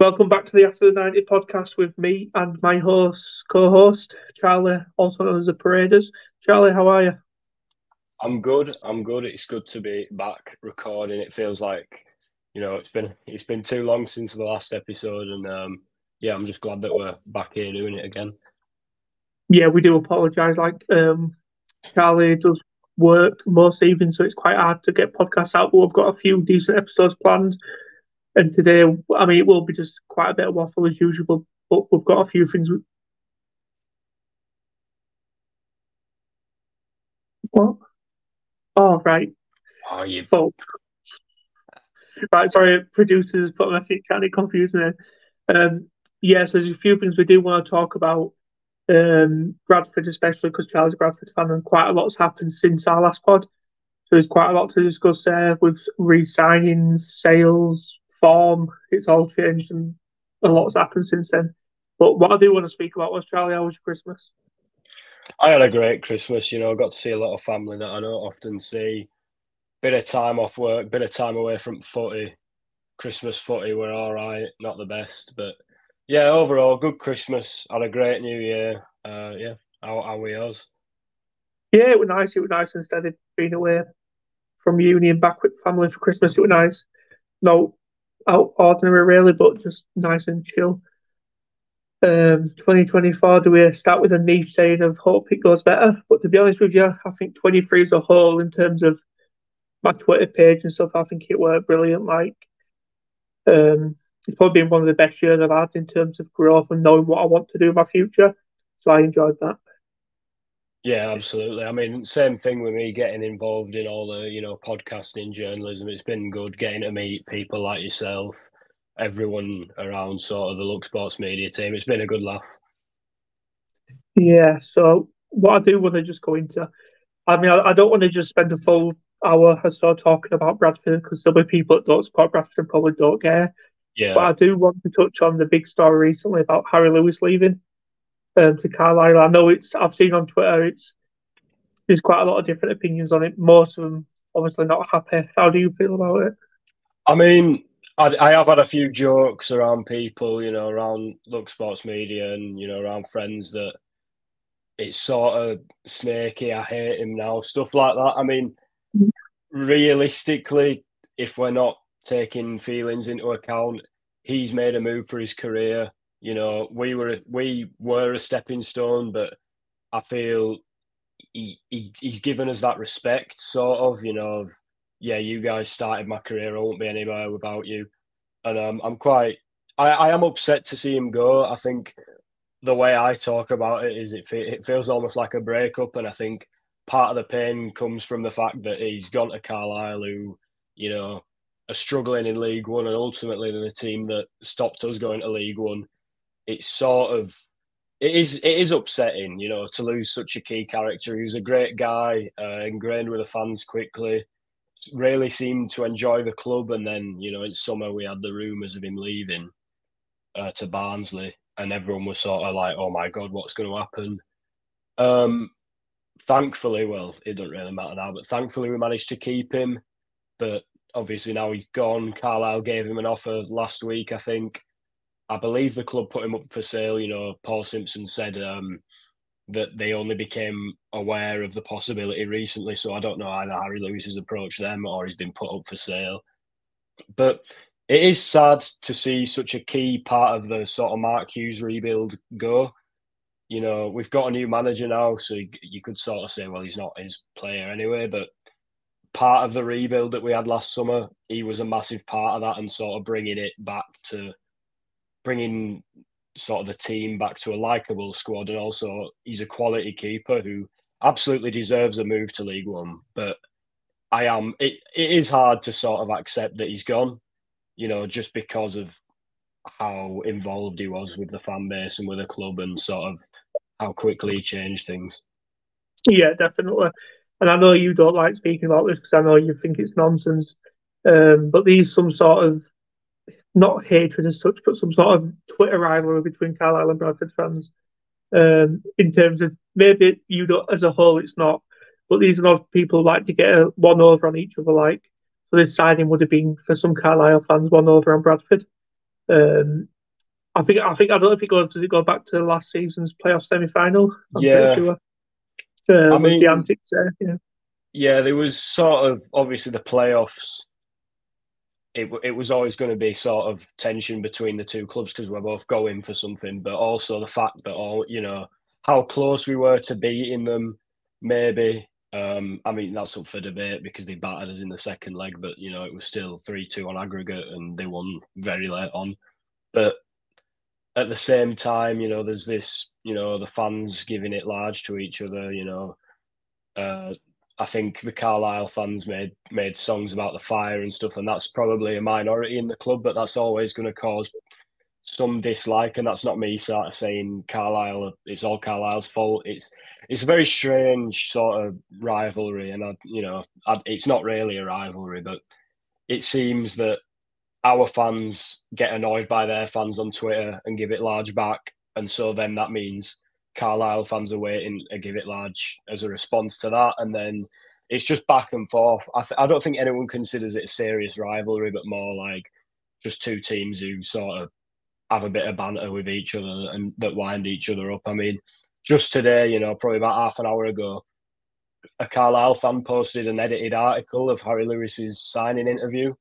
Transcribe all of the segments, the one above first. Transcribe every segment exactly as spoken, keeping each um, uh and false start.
Welcome back to the After the ninety podcast with me and my host, co-host, Charlie, also known as the Paraders. Charlie, how are you? I'm good. I'm good. It's good to be back recording. It feels like, you know, it's been it's been too long since the last episode, and um, yeah, I'm just glad that we're back here doing it again. Yeah, we do apologise. Like um, Charlie does work most evenings, so it's quite hard to get podcasts out. But we've got a few decent episodes planned, and today, I mean, it will be just quite a bit of waffle as usual. But we've got a few things. What? Oh, right. Oh, you... Oh. Right, sorry, producers put a message, kind of confused me. Um, yeah, so there's a few things we do want to talk about. Um, Bradford especially, because Charlie's a Bradford fan, and quite a lot's happened since our last pod. So there's quite a lot to discuss there with re-signings, sales, form. It's all changed and a lot's happened since then. But what I do want to speak about was, Charlie, how was your Christmas? I had a great Christmas, you know. I got to see a lot of family that I don't often see. Bit of time off work, bit of time away from footy. Christmas footy were all right, not the best. But, yeah, overall, good Christmas. Had a great New Year. Uh, yeah, how, how were yours? Yeah, it was nice. It was nice instead of being away from uni and back with family for Christmas. It was nice. No out ordinary, really, but just nice and chill. Um, twenty twenty-four, do we start with a niche saying of hope it goes better? But to be honest with you, I think twenty-three as a whole, in terms of my Twitter page and stuff, I think it worked brilliant. Like, um, it's probably been one of the best years I've had in terms of growth and knowing what I want to do in my future. So I enjoyed that. Yeah, absolutely. I mean, same thing with me getting involved in all the, you know, podcasting, journalism. It's been good getting to meet people like yourself, everyone around sort of the Lux Sports Media team. It's been a good laugh. Yeah, so what I do want to just go into, I mean, I, I don't want to just spend a full hour or so talking about Bradford, because there'll be people that don't support Bradford and probably don't care. Yeah. But I do want to touch on the big story recently about Harry Lewis leaving um, to Carlisle. I know it's, I've seen on Twitter, it's there's quite a lot of different opinions on it. Most of them obviously not happy. How do you feel about it? I mean, I have had a few jokes around people, you know, around Lux Sports Media and, you know, around friends that it's sort of snaky, I hate him now, stuff like that. I mean, realistically, if we're not taking feelings into account, he's made a move for his career. You know, we were we were a stepping stone, but I feel he, he he's given us that respect, sort of, you know, of, yeah, you guys started my career, I won't be anywhere without you. And um, I'm quite, I, I am upset to see him go. I think the way I talk about it is it, it feels almost like a breakup. And I think part of the pain comes from the fact that he's gone to Carlisle, who, you know, are struggling in League One, and ultimately they're the team that stopped us going to League One. It's sort of, it is it is upsetting, you know, to lose such a key character. He was a great guy, uh, ingrained with the fans quickly, really seemed to enjoy the club, and then, you know, in summer we had the rumours of him leaving uh, to Barnsley, and everyone was sort of like, oh my God, what's going to happen? Um, thankfully, well, it doesn't really matter now, but thankfully we managed to keep him, but obviously now he's gone. Carlisle gave him an offer last week, I think. I believe the club put him up for sale. You know, Paul Simpson said um, that they only became aware of the possibility recently. So I don't know either Harry Lewis has approached them or he's been put up for sale. But it is sad to see such a key part of the sort of Mark Hughes rebuild go. You know, we've got a new manager now, so you could sort of say, well, he's not his player anyway. But part of the rebuild that we had last summer, he was a massive part of that, and sort of bringing it back to bringing sort of the team back to a likeable squad. And also he's a quality keeper who absolutely deserves a move to League One. But I am, it, it is hard to sort of accept that he's gone, you know, just because of how involved he was with the fan base and with the club, and sort of how quickly he changed things. Yeah, definitely. And I know you don't like speaking about this because I know you think it's nonsense, um, but there's some sort of, not hatred as such, but some sort of Twitter rivalry between Carlisle and Bradford fans. Um, in terms of, maybe you don't, as a whole, it's not, but these are not people who like to get a one over on each other. Like, so this signing would have been, for some Carlisle fans, one over on Bradford. Um, I think I think I don't know if it goes does it go back to last season's playoff semi-final. I'm yeah, sure. um, I mean the antics there. Yeah, yeah, there was sort of obviously the playoffs. It it was always going to be sort of tension between the two clubs because we're both going for something, but also the fact that all you know how close we were to beating them. Maybe um, I mean that's up for debate because they battered us in the second leg, but you know it was still three two on aggregate and they won very late on. But at the same time, you know, there's this, you know, the fans giving it large to each other. You know, uh, I think the Carlisle fans made made songs about the fire and stuff, and that's probably a minority in the club, but that's always going to cause some dislike, and that's not me sort of saying Carlisle, it's all Carlisle's fault. It's it's a very strange sort of rivalry, and I, you know, I, it's not really a rivalry, but it seems that our fans get annoyed by their fans on Twitter and give it large back, and so then that means Carlisle fans are waiting and give it large as a response to that, and then it's just back and forth. I th- I don't think anyone considers it a serious rivalry, but more like just two teams who sort of have a bit of banter with each other and that wind each other up. I mean, just today, you know, probably about half an hour ago, a Carlisle fan posted an edited article of Harry Lewis's signing interview,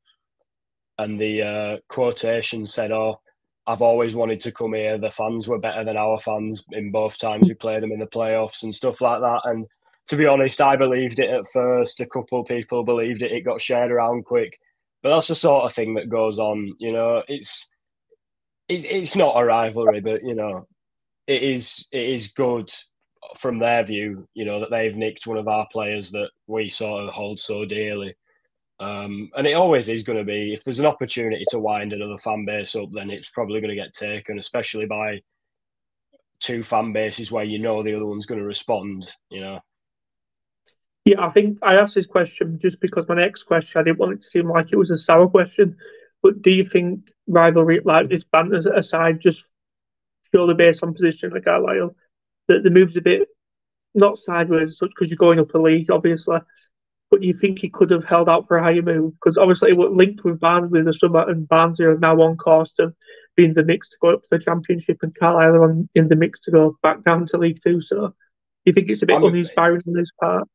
and the uh, quotation said, "Oh, I've always wanted to come here. The fans were better than our fans in both times we played them in the playoffs," and stuff like that. And to be honest, I believed it at first. A couple of people believed it. It got shared around quick, but that's the sort of thing that goes on. You know, it's. It's not a rivalry, but, you know, it is it is good from their view, you know, that they've nicked one of our players that we sort of hold so dearly. Um, and it always is going to be, if there's an opportunity to wind another fan base up, then it's probably going to get taken, especially by two fan bases where you know the other one's going to respond, you know. Yeah, I think I asked this question just because my next question, I didn't want it to seem like it was a sour question, but do you think rivalry like this, banter aside, just purely based on position like Carlisle, that the move's a bit not sideways as such because you're going up a league, obviously, but do you think he could have held out for a higher move? Because obviously it was linked with Barnsley in the summer, and Barnsley are now on course to be in the mix to go up to the Championship, and Carlisle are on, in the mix to go back down to League Two. So do you think it's a bit I'm, uninspiring on his part?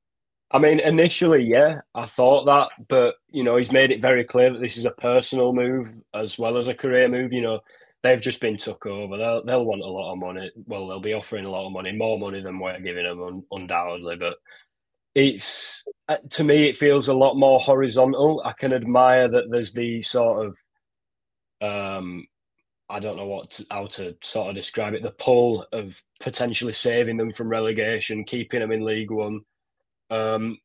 I mean, initially, yeah, I thought that, but, you know, he's made it very clear that this is a personal move as well as a career move. You know, they've just been took over. They'll, they'll want a lot of money. Well, they'll be offering a lot of money, more money than we're giving them, un- undoubtedly. But it's, to me, it feels a lot more horizontal. I can admire that there's the sort of, um, I don't know what to, how to sort of describe it, the pull of potentially saving them from relegation, keeping them in League One. Um,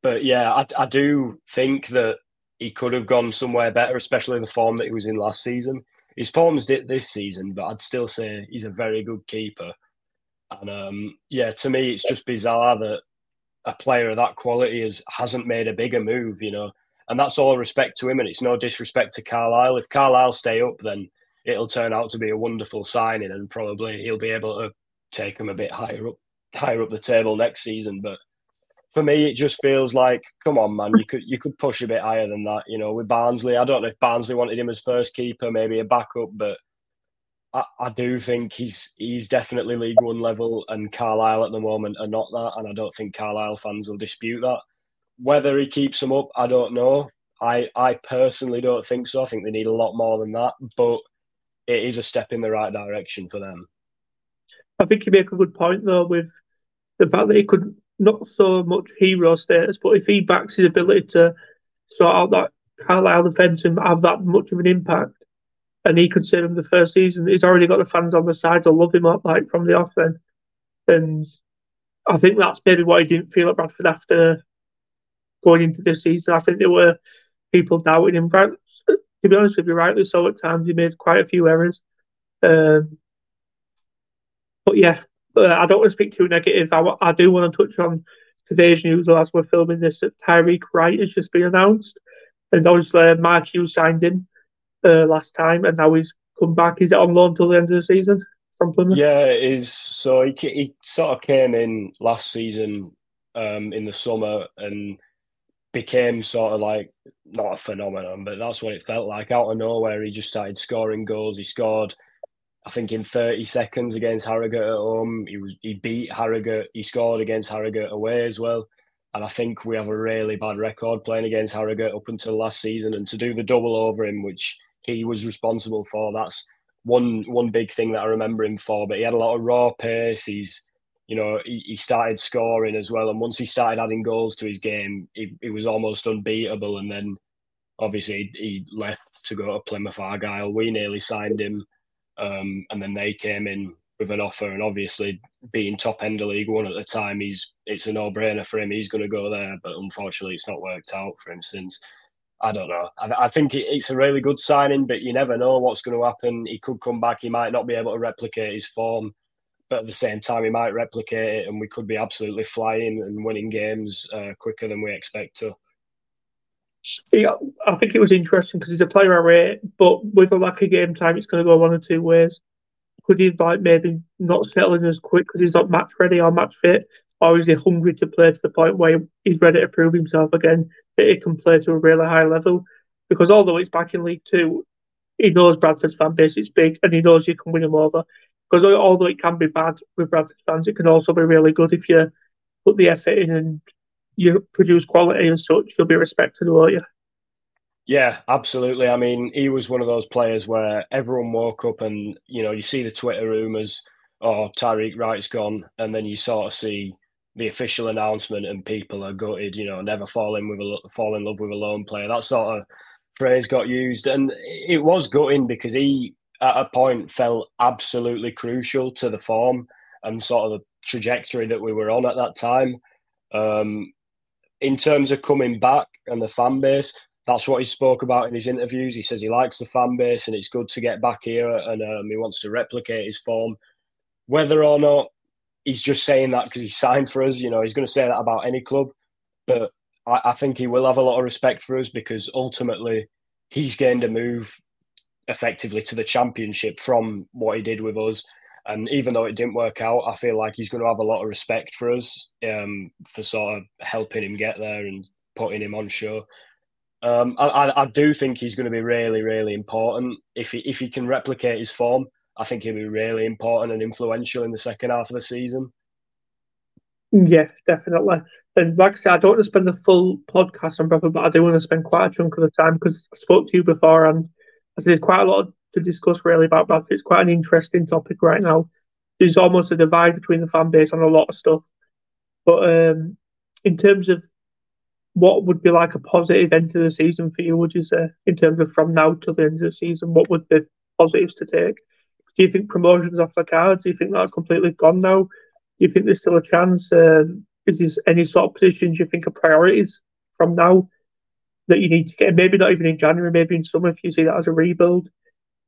but yeah, I, I do think that he could have gone somewhere better, especially the form that he was in last season. His form's dipped this season, but I'd still say he's a very good keeper. And um, yeah, to me, it's just bizarre that a player of that quality has, hasn't made a bigger move, you know, and that's all respect to him. And it's no disrespect to Carlisle. If Carlisle stay up, then it'll turn out to be a wonderful signing, and probably he'll be able to take him a bit higher up, higher up the table next season. But for me, it just feels like, come on, man, you could you could push a bit higher than that, you know, with Barnsley. I don't know if Barnsley wanted him as first keeper, maybe a backup, but I, I do think he's he's definitely League One level, and Carlisle at the moment are not that, and I don't think Carlisle fans will dispute that. Whether he keeps them up, I don't know. I, I personally don't think so. I think they need a lot more than that, but it is a step in the right direction for them. I think you make a good point, though, with the fact that he could... not so much hero status, but if he backs his ability to sort out that Carlisle defence and have that much of an impact, and he could save him the first season, he's already got the fans on the side to love him up, like, from the off then. And I think that's maybe what he didn't feel at Bradford after going into this season. I think there were people doubting him. Right, to be honest with you, rightly so at times. He made quite a few errors. Um, but yeah, Uh, I don't want to speak too negative. I, I do want to touch on today's news as we're filming this, that Tyreek Wright has just been announced. And obviously uh, Mark Hughes signed him uh, last time, and now he's come back. Is it on loan until the end of the season from Plymouth? Yeah, it is. So he, he sort of came in last season um, in the summer, and became sort of like, not a phenomenon, but that's what it felt like. Out of nowhere, he just started scoring goals. He scored, I think, in thirty seconds against Harrogate at home. He was he beat Harrogate. He scored against Harrogate away as well. And I think we have a really bad record playing against Harrogate up until last season. And to do the double over him, which he was responsible for, that's one one big thing that I remember him for. But he had a lot of raw pace. He's, you know, he, he started scoring as well. And once he started adding goals to his game, he, he was almost unbeatable. And then, obviously, he left to go to Plymouth Argyle. We nearly signed him. Um, and then they came in with an offer, and obviously being top end of League One at the time, he's it's a no-brainer for him. He's going to go there, but unfortunately it's not worked out for him since. I don't know. I, I think it, it's a really good signing, but you never know what's going to happen. He could come back. He might not be able to replicate his form, but at the same time, he might replicate it, and we could be absolutely flying and winning games uh, quicker than we expect to. Yeah, I think it was interesting because he's a player I rate, but with a lack of game time, it's going to go one or two ways. Could he like maybe not settling as quick because he's not match ready or match fit, or is he hungry to play to the point where he's ready to prove himself again that he can play to a really high level? Because although it's back in League Two, he knows Bradford's fan base is big and he knows you can win him over. Because although it can be bad with Bradford fans, it can also be really good if you put the effort in and you produce quality and such, you'll be respected, won't you? Yeah, absolutely. I mean, he was one of those players where everyone woke up and, you know, you see the Twitter rumours, oh, Tariq Wright's gone, and then you sort of see the official announcement and people are gutted, you know, never fall in, with a, fall in love with a lone player. That sort of phrase got used. And it was gutting because he, at a point, felt absolutely crucial to the form and sort of the trajectory that we were on at that time. Um, in terms of coming back and the fan base, that's what he spoke about in his interviews. He says he likes the fan base and it's good to get back here and um, he wants to replicate his form. Whether or not he's just saying that because he signed for us, you know, he's going to say that about any club. But I, I think he will have a lot of respect for us because ultimately he's gained a move effectively to the Championship from what he did with us. And even though it didn't work out, I feel like he's going to have a lot of respect for us um, for sort of helping him get there and putting him on show. Um, I, I do think he's going to be really, really important. If he, if he can replicate his form, I think he'll be really important and influential in the second half of the season. Yeah, definitely. And like I said, I don't want to spend the full podcast on Bradford, but I do want to spend quite a chunk of the time because I spoke to you before and there's quite a lot of to discuss really about Bradford. It's quite an interesting topic right now. There's almost a divide between the fan base on a lot of stuff. But um, in terms of what would be like a positive end to the season for you, would you say, in terms of from now to the end of the season, what would be positives to take? Do you think promotion's off the cards? Do you think that's completely gone now? Do you think there's still a chance? Um, is there any sort of positions you think are priorities from now that you need to get? Maybe not even in January, maybe in summer if you see that as a rebuild.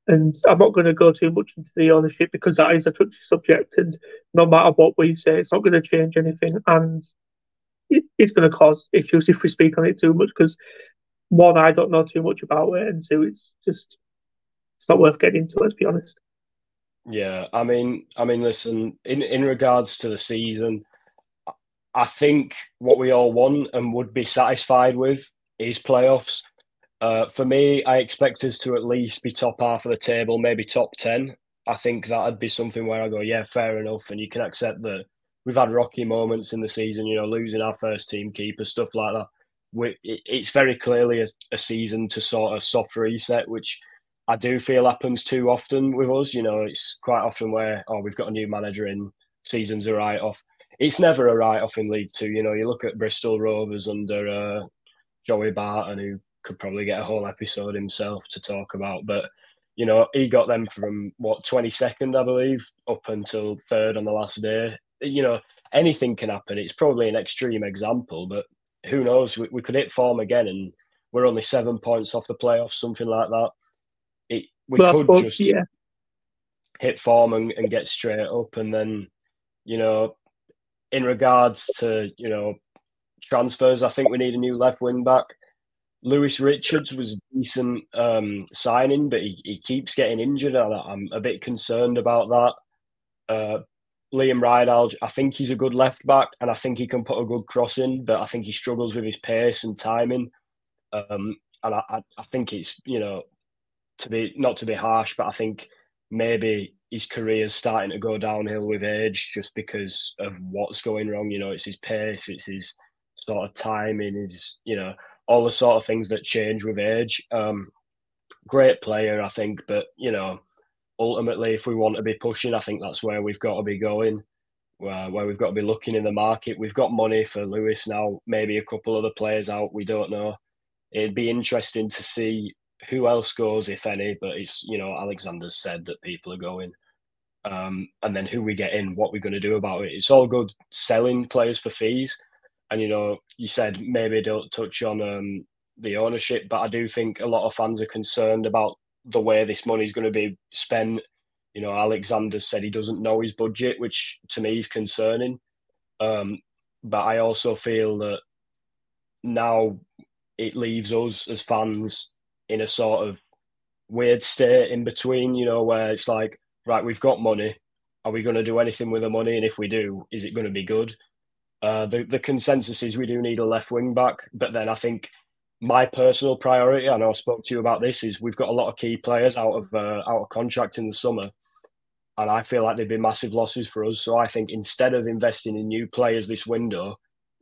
And I'm not going to go too much into the ownership because that is a touchy subject and no matter what we say, it's not going to change anything and it, it's going to cause issues if we speak on it too much because, one, I don't know too much about it and two, it's just it's not worth getting into, let's be honest. Yeah, I mean, I mean, listen, in, in regards to the season, I think what we all want and would be satisfied with is playoffs. Uh, for me, I expect us to at least be top half of the table, maybe top ten. I think that'd be something where I go, yeah, fair enough. And you can accept that we've had rocky moments in the season, you know, losing our first team keeper, stuff like that. We, it's very clearly a, a season to sort of soft reset, which I do feel happens too often with us. You know, it's quite often where, oh, we've got a new manager in, season's a write-off. It's never a write-off in League Two. You know, you look at Bristol Rovers under uh, Joey Barton, who could probably get a whole episode himself to talk about. But, you know, he got them from, what, twenty-second, I believe, up until third on the last day. You know, anything can happen. It's probably an extreme example, but who knows? We, we could hit form again and we're only seven points off the playoffs, something like that. It, we well, could well, just yeah. hit form and, and get straight up. And then, you know, in regards to, you know, transfers, I think we need a new left wing back. Lewis Richards was a decent um, signing, but he, he keeps getting injured. I'm a bit concerned about that. Uh, Liam Ridehalgh, I think he's a good left back and I think he can put a good cross in, but I think he struggles with his pace and timing. Um, and I, I think it's, you know, to be not to be harsh, but I think maybe his career's starting to go downhill with age just because of what's going wrong. You know, it's his pace, it's his sort of timing, his, you know, all the sort of things that change with age. Um, great player, I think, but, you know, ultimately, if we want to be pushing, I think that's where we've got to be going, where, where we've got to be looking in the market. We've got money for Lewis now, maybe a couple other players out. We don't know. It'd be interesting to see who else goes, if any, but it's, you know, Alexander's said that people are going. Um, and then who we get in, what we're going to do about it. It's all good selling players for fees. And, you know, you said maybe don't touch on um, the ownership, but I do think a lot of fans are concerned about the way this money is going to be spent. You know, Alexander said he doesn't know his budget, which to me is concerning. Um, but I also feel that now it leaves us as fans in a sort of weird state in between, you know, where it's like, right, we've got money. Are we going to do anything with the money? And if we do, is it going to be good? Uh, the, the consensus is we do need a left wing back, but then I think my personal priority, I know I spoke to you about this, is we've got a lot of key players out of uh, out of contract in the summer, and I feel like they'd be massive losses for us. So I think instead of investing in new players this window,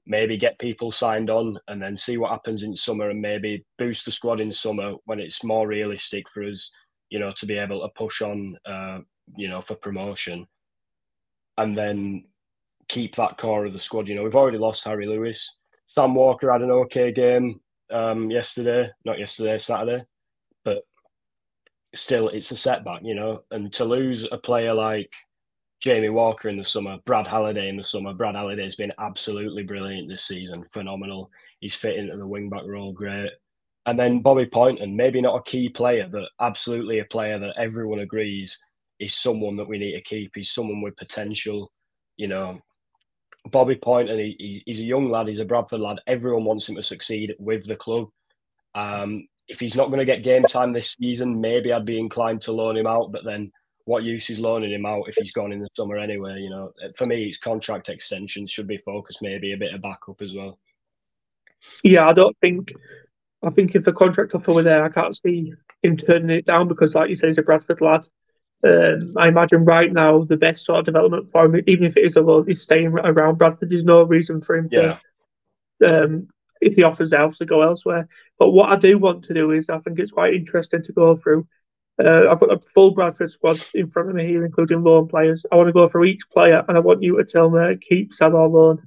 maybe get people signed on and then see what happens in summer and maybe boost the squad in summer when it's more realistic for us, you know, to be able to push on, uh, you know, for promotion. And then keep that core of the squad. You know, we've already lost Harry Lewis. Sam Walker had an okay game. Um, yesterday, not yesterday, Saturday, but still it's a setback, you know, and to lose a player like Jamie Walker in the summer, Brad Halliday in the summer, Brad Halliday has been absolutely brilliant this season, phenomenal. He's fit into the wing-back role, great. And then Bobby Poynton, maybe not a key player, but absolutely a player that everyone agrees is someone that we need to keep. He's someone with potential, you know. Bobby Poynton, he, he's a young lad, he's a Bradford lad. Everyone wants him to succeed with the club. Um, if he's not going to get game time this season, maybe I'd be inclined to loan him out, but then what use is loaning him out if he's gone in the summer anyway? You know, for me, his contract extensions should be focused, maybe a bit of backup as well. Yeah, I don't think... I think if the contract offer were there, I can't see him turning it down because, like you said, he's a Bradford lad. Um, I imagine right now the best sort of development for him, even if it is a loan, is staying around Bradford. There's no reason for him yeah. to, um, if the offer's there, to go elsewhere. But what I do want to do is, I think it's quite interesting to go through. Uh, I've got a full Bradford squad in front of me here, including loan players. I want to go through each player, and I want you to tell me keep, sell, or loan.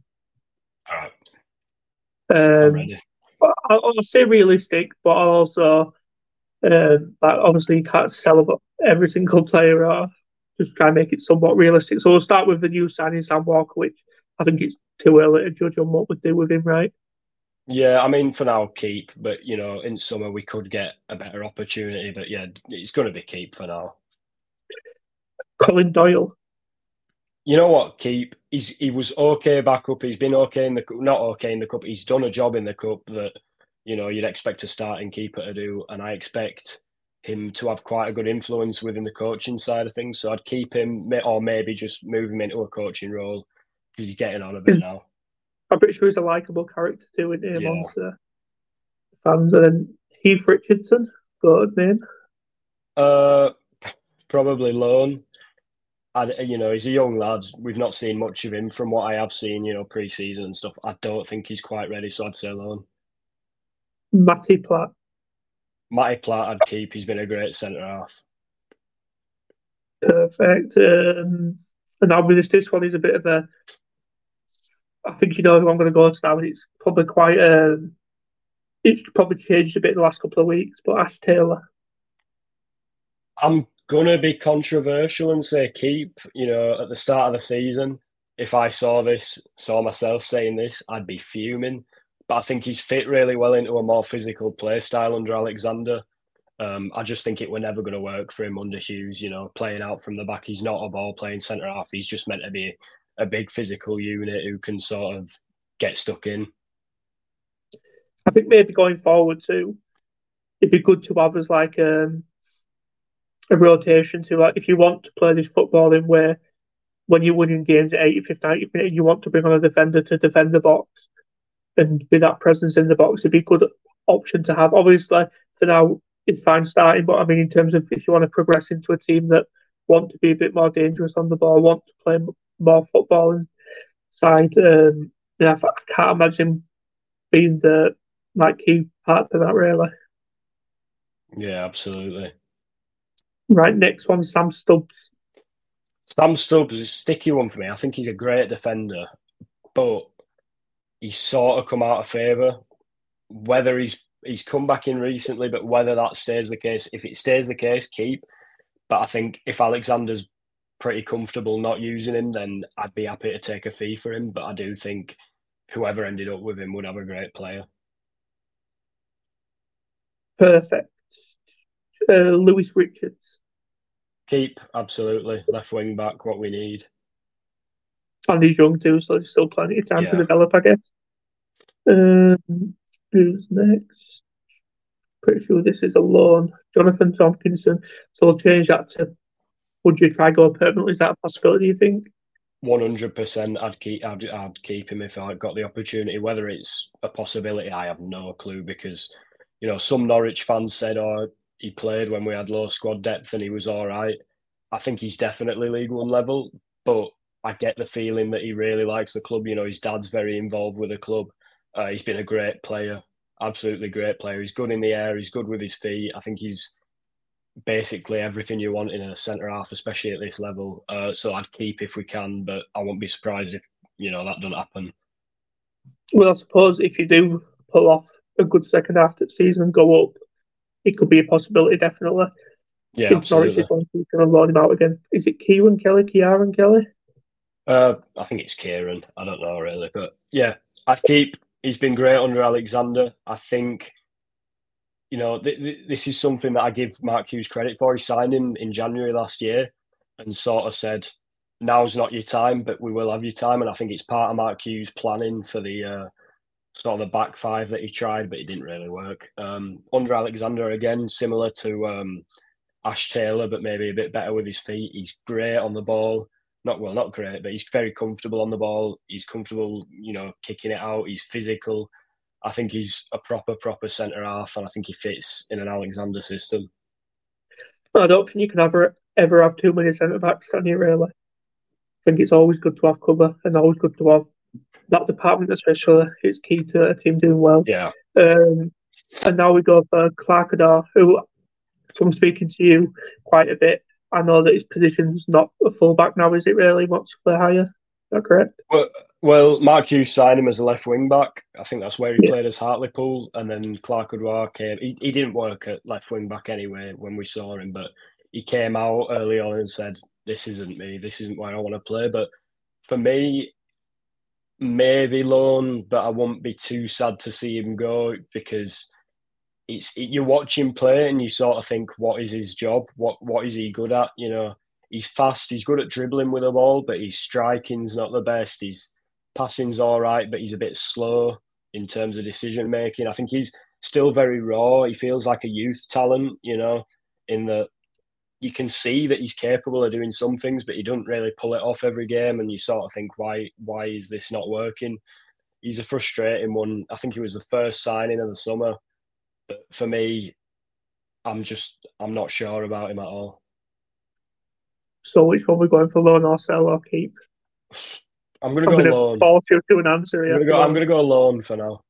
All right. Um, I'm ready. I'll, I'll say realistic, but I'll also. Um, but obviously you can't sell every single player or just try and make it somewhat realistic. So we'll start with the new signing, Sam Walker, which I think it's too early to judge on what we do with him, right? Yeah, I mean, for now, keep. But, you know, in summer we could get a better opportunity. But, yeah, it's going to be keep for now. Colin Doyle. You know what, keep. He's, he was okay back up. He's been okay in the cup. Not okay in the cup. He's done a job in the cup that... you know, you'd expect a starting keeper to do, and I expect him to have quite a good influence within the coaching side of things. So I'd keep him, or maybe just move him into a coaching role because he's getting on a bit now. I'm pretty sure he's a likeable character too, isn't he, amongst the fans. And then Heath Richardson, good name. Uh, probably loan. I, you know, he's a young lad. We've not seen much of him from what I have seen, you know, pre-season and stuff. I don't think he's quite ready, so I'd say loan. Matty Platt. Matty Platt, I'd keep. He's been a great centre-half. Perfect. Um, and I'll be this, this one is a bit of a... I think you know who I'm going to go to now. It's probably quite... Um, it's probably changed a bit in the last couple of weeks, but Ash Taylor. I'm going to be controversial and say keep. You know, at the start of the season, if I saw this, saw myself saying this, I'd be fuming. But I think he's fit really well into a more physical play style under Alexander. Um, I just think it were never going to work for him under Hughes, you know, playing out from the back. He's not a ball-playing centre-half. He's just meant to be a big physical unit who can sort of get stuck in. I think maybe going forward too, it'd be good to have as like um, a rotation to, like, if you want to play this footballing way, when you're winning games at eighty-fifth, ninetieth minute, you want to bring on a defender to defend the box and be that presence in the box. It'd be a good option to have. Obviously, for now, it's fine starting, but I mean, in terms of if you want to progress into a team that want to be a bit more dangerous on the ball, want to play more football inside, um, then I can't imagine being the like key part to that, really. Yeah, absolutely. Right, next one, Sam Stubbs. Sam Stubbs is a sticky one for me. I think he's a great defender, but he's sort of come out of favour. Whether he's he's come back in recently, but whether that stays the case, if it stays the case, keep. But I think if Alexander's pretty comfortable not using him, then I'd be happy to take a fee for him. But I do think whoever ended up with him would have a great player. Perfect. Uh, Lewis Richards. Keep, absolutely. Left wing back, what we need. And he's young too, so there's still plenty of time yeah. to develop, I guess. Um, who's next? Pretty sure this is a loan. Jonathan Tompkinson. So we'll change that to, would you try go permanently? Is that a possibility, you think? one hundred percent. I'd keep, I'd, I'd keep him if I got the opportunity. Whether it's a possibility, I have no clue, because, you know, some Norwich fans said, oh, he played when we had low squad depth and he was all right. I think he's definitely League One level, but I get the feeling that he really likes the club. You know, his dad's very involved with the club. Uh, he's been a great player, absolutely great player. He's good in the air. He's good with his feet. I think he's basically everything you want in a centre-half, especially at this level. Uh, so I'd keep if we can, but I won't be surprised if, you know, that doesn't happen. Well, I suppose if you do pull off a good second half of the season, go up, it could be a possibility, definitely. Yeah, if absolutely. Norwich is going to loan him out again. Is it Kieran Kelly, Kieran Kelly? Uh, I think it's Kieran. I don't know, really. But, yeah, I'd keep. He's been great under Alexander. I think, you know, th- th- this is something that I give Mark Hughes credit for. He signed him in January last year and sort of said, now's not your time, but we will have your time. And I think it's part of Mark Hughes' planning for the... Uh, sort of the back five that he tried, but it didn't really work. Um, under Alexander, again, similar to um, Ash Taylor, but maybe a bit better with his feet. He's great on the ball. Not, well, not great, but he's very comfortable on the ball. He's comfortable, you know, kicking it out. He's physical. I think he's a proper, proper centre-half, and I think he fits in an Alexander system. Well, I don't think you can ever, ever have too many centre-backs, can you, really? I think it's always good to have cover and always good to have that department, especially, is key to a team doing well. Yeah. Um, and now we go for Clarkador, who, from speaking to you quite a bit, I know that his position's not a full-back now, is it really? Wants to play higher? Is that correct? Well, well, Mark Hughes signed him as a left wing-back. I think that's where he yeah. played as Hartlepool, and then Clarkador came. He, he didn't work at left wing-back anyway when we saw him, but he came out early on and said, this isn't me, this isn't where I want to play. But for me... maybe loan, but I won't be too sad to see him go, because it's it, you watch him play and you sort of think, what is his job? What what is he good at? You know, he's fast, he's good at dribbling with the ball, but his striking's not the best. His passing's all right, but he's a bit slow in terms of decision making. I think he's still very raw. He feels like a youth talent, you know, in that you can see that he's capable of doing some things, but he doesn't really pull it off every game, and you sort of think, why why is this not working? He's a frustrating one. I think he was the first signing of the summer. But for me, I'm just, I'm not sure about him at all. So which one are we going for, loan or sell or keep? I'm going to go gonna loan. Force you to an answer here. I'm going to go loan for now.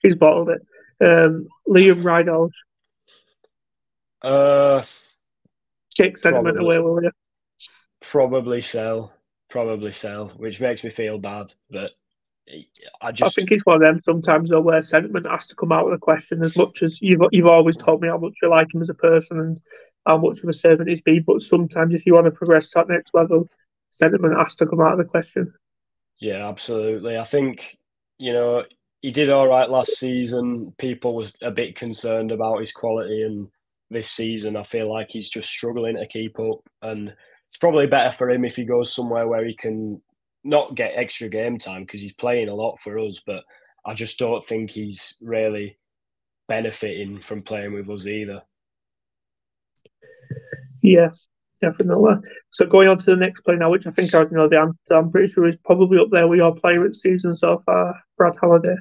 He's bottled it. Um, Liam Rideout. Uh... Take sentiment away, will you? Probably sell. Probably sell, which makes me feel bad. But I just... I think it's one of them sometimes, though, where sentiment has to come out of the question, as much as you've you've always told me how much you like him as a person and how much of a servant he's been. But sometimes if you want to progress to that next level, sentiment has to come out of the question. Yeah, absolutely. I think, you know, he did all right last season. People were a bit concerned about his quality, and this season I feel like he's just struggling to keep up, and it's probably better for him if he goes somewhere where he can not get extra game time, because he's playing a lot for us, but I just don't think he's really benefiting from playing with us either. Yeah, definitely. So going on to the next player now, which I think I know the answer to, I'm pretty sure is probably up there with your player of the season so far, Brad Halliday.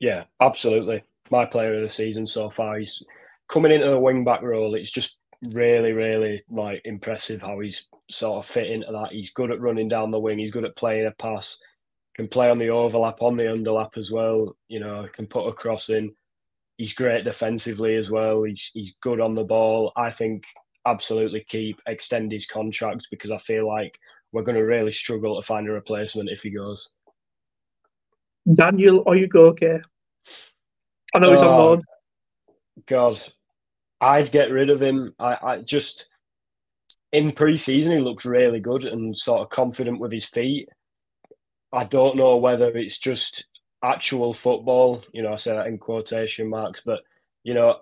Yeah, absolutely. My player of the season so far. He's coming into the wing-back role. It's just really, really like impressive how he's sort of fit into that. He's good at running down the wing. He's good at playing a pass. Can play on the overlap, on the underlap as well. You know, can put a cross in. He's great defensively as well. He's he's good on the ball. I think absolutely keep, extend his contract because I feel like we're going to really struggle to find a replacement if he goes. Daniel Oyugoke. I know he's oh, on loan. God, I'd get rid of him. I, I just, in pre-season, he looks really good and sort of confident with his feet. I don't know whether it's just actual football, you know, I say that in quotation marks, but, you know,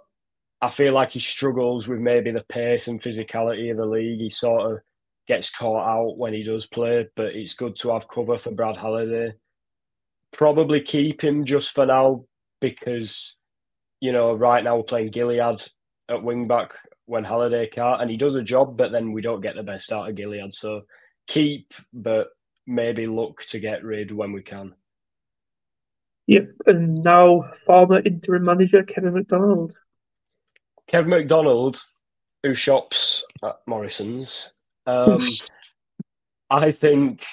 I feel like he struggles with maybe the pace and physicality of the league. He sort of gets caught out when he does play, but it's good to have cover for Brad Halliday. Probably keep him just for now because, you know, right now we're playing Gilead at wing-back when Halliday can't, and he does a job, but then we don't get the best out of Gilead. So keep, but maybe look to get rid when we can. Yep, and now former interim manager Kevin McDonald. Kevin McDonald, who shops at Morrison's, um, I think.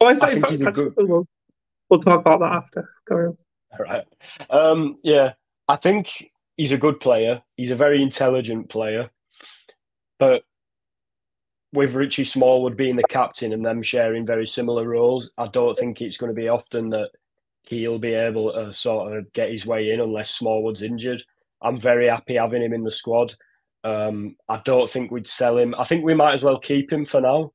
Oh, I, I think he's a good. We'll, we'll talk about that after. Carry on. All right. Um, yeah, I think he's a good player. He's a very intelligent player, but with Richie Smallwood being the captain and them sharing very similar roles, I don't think it's going to be often that he'll be able to sort of get his way in unless Smallwood's injured. I'm very happy having him in the squad. Um, I don't think we'd sell him. I think we might as well keep him for now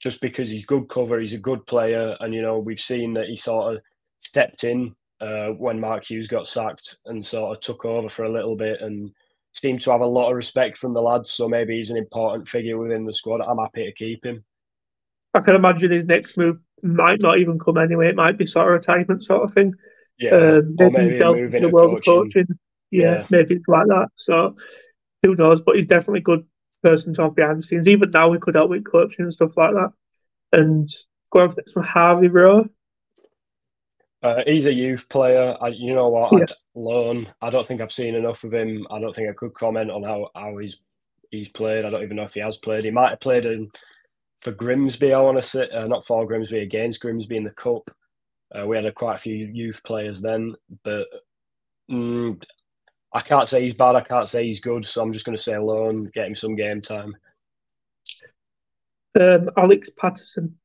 just because he's good cover, he's a good player, and, you know, we've seen that he sort of stepped in uh, when Mark Hughes got sacked and sort of took over for a little bit and seemed to have a lot of respect from the lads, so maybe he's an important figure within the squad. I'm happy to keep him. I can imagine his next move might not even come anyway. It might be sort of retirement sort of thing. Yeah, um, maybe, or maybe delve into the world coaching. of coaching. Yeah, yeah, maybe it's like that. So who knows? But he's definitely a good person to have behind the scenes. Even now, we could help with coaching and stuff like that. And going on to this one, Harvey Rowe. Uh, he's a youth player. I, you know what? Yeah. I'd loan. I don't think I've seen enough of him. I don't think I could comment on how, how he's he's played. I don't even know if he has played. He might have played in, for Grimsby, I want to say, uh, not for Grimsby, against Grimsby in the Cup. Uh, we had a, quite a few youth players then, but mm, I can't say he's bad. I can't say he's good. So I'm just going to say loan, get him some game time. Um, Alex Patterson.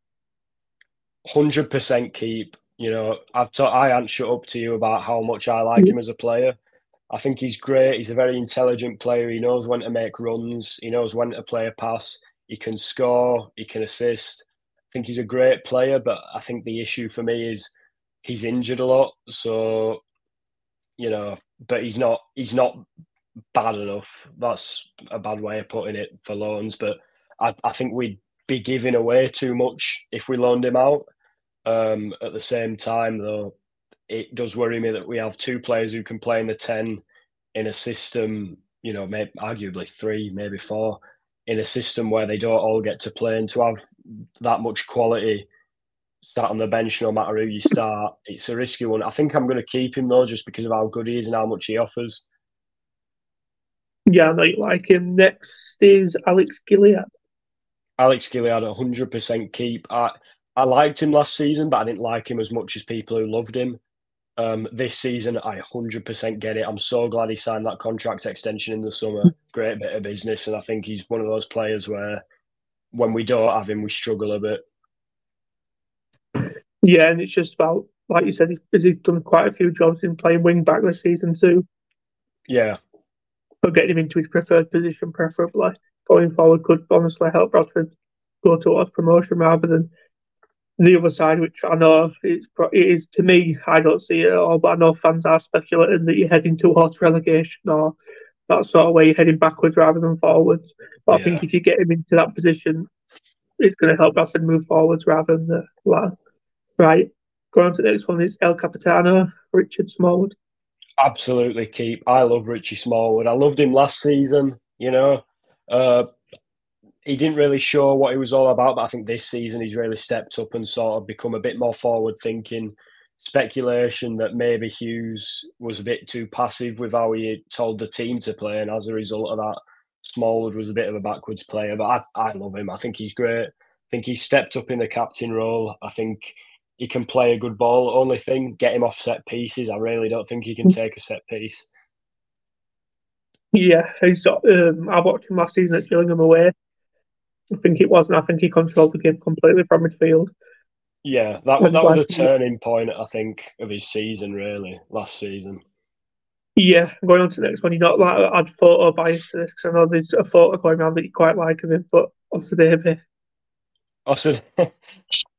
one hundred percent keep. You know, I've ta- I answered up to you about how much I like him as a player. I think he's great. He's a very intelligent player. He knows when to make runs. He knows when to play a pass. He can score. He can assist. I think he's a great player, but I think the issue for me is he's injured a lot. So, you know, but he's not he's not bad enough. That's a bad way of putting it for loans. But I, I think we'd be giving away too much if we loaned him out. Um, at the same time, though, it does worry me that we have two players who can play in the ten in a system, you know, maybe, arguably three, maybe four, in a system where they don't all get to play. And to have that much quality sat on the bench, no matter who you start, it's a risky one. I think I'm going to keep him, though, just because of how good he is and how much he offers. Yeah, I know you like him. Next is Alex Gilead. Alex Gilead, one hundred percent keep. I, I liked him last season, but I didn't like him as much as people who loved him. Um, this season, I one hundred percent get it. I'm so glad he signed that contract extension in the summer. Great bit of business, and I think he's one of those players where when we don't have him, we struggle a bit. Yeah, and it's just about, like you said, he's, he's done quite a few jobs in playing wing-back this season too. Yeah. But getting him into his preferred position, preferably, going forward could honestly help Bradford go towards promotion rather than the other side, which I know it's, it is, to me, I don't see it at all, but I know fans are speculating that you're heading towards relegation or that sort of way, you're heading backwards rather than forwards. But yeah. I think if you get him into that position, it's going to help us move forwards rather than the latter. Right, going on to the next one is El Capitano, Richard Smallwood. Absolutely keep. I love Richie Smallwood. I loved him last season, you know. Uh, he didn't really show what he was all about, but I think this season he's really stepped up and sort of become a bit more forward-thinking. Speculation that maybe Hughes was a bit too passive with how he told the team to play, and as a result of that, Smallwood was a bit of a backwards player. But I, I love him. I think he's great. I think he's stepped up in the captain role. I think he can play a good ball. Only thing, get him off set pieces. I really don't think he can take a set piece. Yeah, he's, um, I watched him last season at Gillingham away. I think it was, and I think he controlled the game completely from midfield. Yeah, that was that was a turning point, I think, of his season, really, last season. Yeah, going on to the next one, you're not like I'd photo bias to this because I know there's a photo going around that you quite like of him, but Osadebe. Osadebe.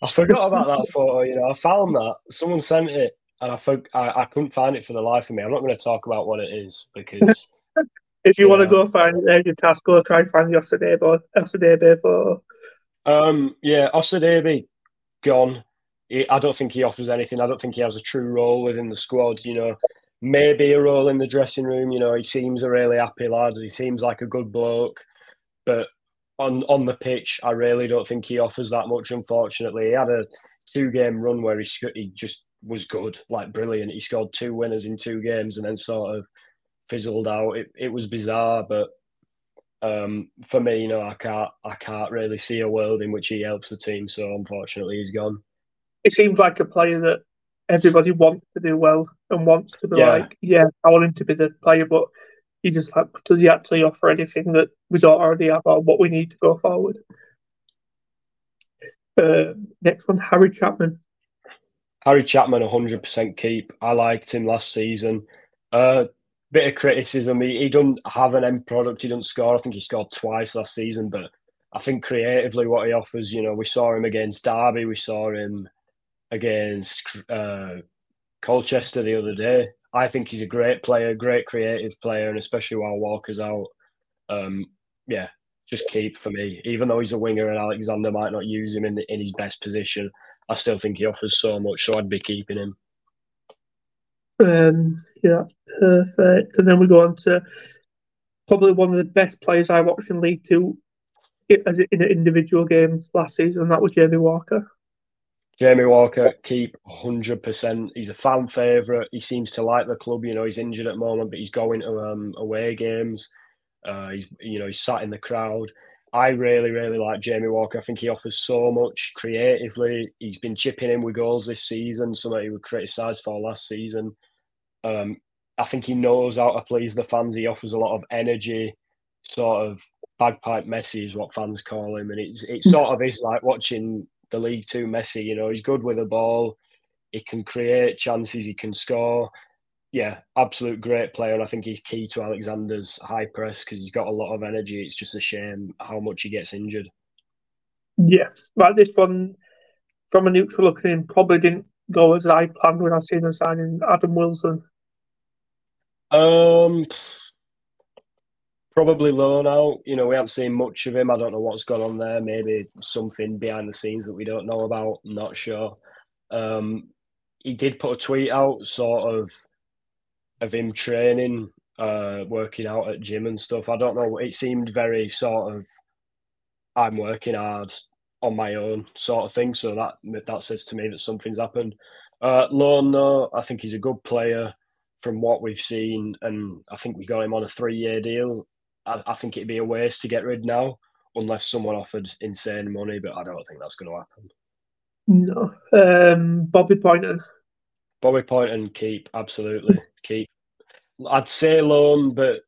I forgot about that photo, you know. I found that. Someone sent it, and I, for, I, I couldn't find it for the life of me. I'm not going to talk about what it is because... if you, you want to go find it, there's your task. Go try and find the Osadebe, Osadebe photo. Um, yeah, Osadebe. Gone. He, I don't think he offers anything. I don't think he has a true role within the squad, you know. Maybe a role in the dressing room, you know. He seems a really happy lad. He seems like a good bloke. But on, on the pitch, I really don't think he offers that much, unfortunately. He had a two-game run where he, he just was good, like brilliant. He scored two winners in two games and then sort of fizzled out. It, it was bizarre, but Um, for me, you know, I can't, I can't really see a world in which he helps the team. So unfortunately, he's gone. It seems like a player that everybody wants to do well and wants to be yeah. like, yeah, I want him to be the player, but he just like, does he actually offer anything that we don't already have or what we need to go forward? Uh, next one, Harry Chapman. Harry Chapman, one hundred percent keep. I liked him last season. Uh, Bit of criticism. He, he doesn't have an end product. He doesn't score. I think he scored twice last season. But I think creatively, what he offers, you know, we saw him against Derby. We saw him against uh, Colchester the other day. I think he's a great player, great creative player, and especially while Walker's out, um, yeah, just keep for me. Even though he's a winger and Alexander might not use him in the, in his best position, I still think he offers so much. So I'd be keeping him. Um, yeah, that's perfect. And then we go on to probably one of the best players I watched in League Two as in individual games last season, and that was Jamie Walker. Jamie Walker, keep one hundred percent. He's a fan favourite. He seems to like the club. You know, he's injured at the moment, but he's going to um, away games. Uh, he's, you know, he's sat in the crowd. I really, really like Jamie Walker. I think he offers so much creatively. He's been chipping in with goals this season, something he was criticised for last season. Um, I think he knows how to please the fans. He offers a lot of energy, sort of bagpipe Messi is what fans call him. And it's it sort of is like watching the League Two Messi. You know, he's good with the ball. He can create chances. He can score. Yeah, absolute great player, and I think he's key to Alexander's high press because he's got a lot of energy. It's just a shame how much he gets injured. Yeah, like this one, from a neutral looking in, probably didn't go as I planned when I seen him signing Adam Wilson. Um, probably loan out. You know, we haven't seen much of him. I don't know what's gone on there. Maybe something behind the scenes that we don't know about. I'm not sure. Um, he did put a tweet out, sort of, of him training, uh, working out at gym and stuff. I don't know. It seemed very sort of, I'm working hard on my own sort of thing. So that that says to me that something's happened. Uh, Lone, no, I think he's a good player from what we've seen. And I think we got him on a three-year deal. I, I think it'd be a waste to get rid now, unless someone offered insane money, but I don't think that's going to happen. No. Um, Bobby Poynton. Bobby Poynton, keep, absolutely, keep. I'd say loan, but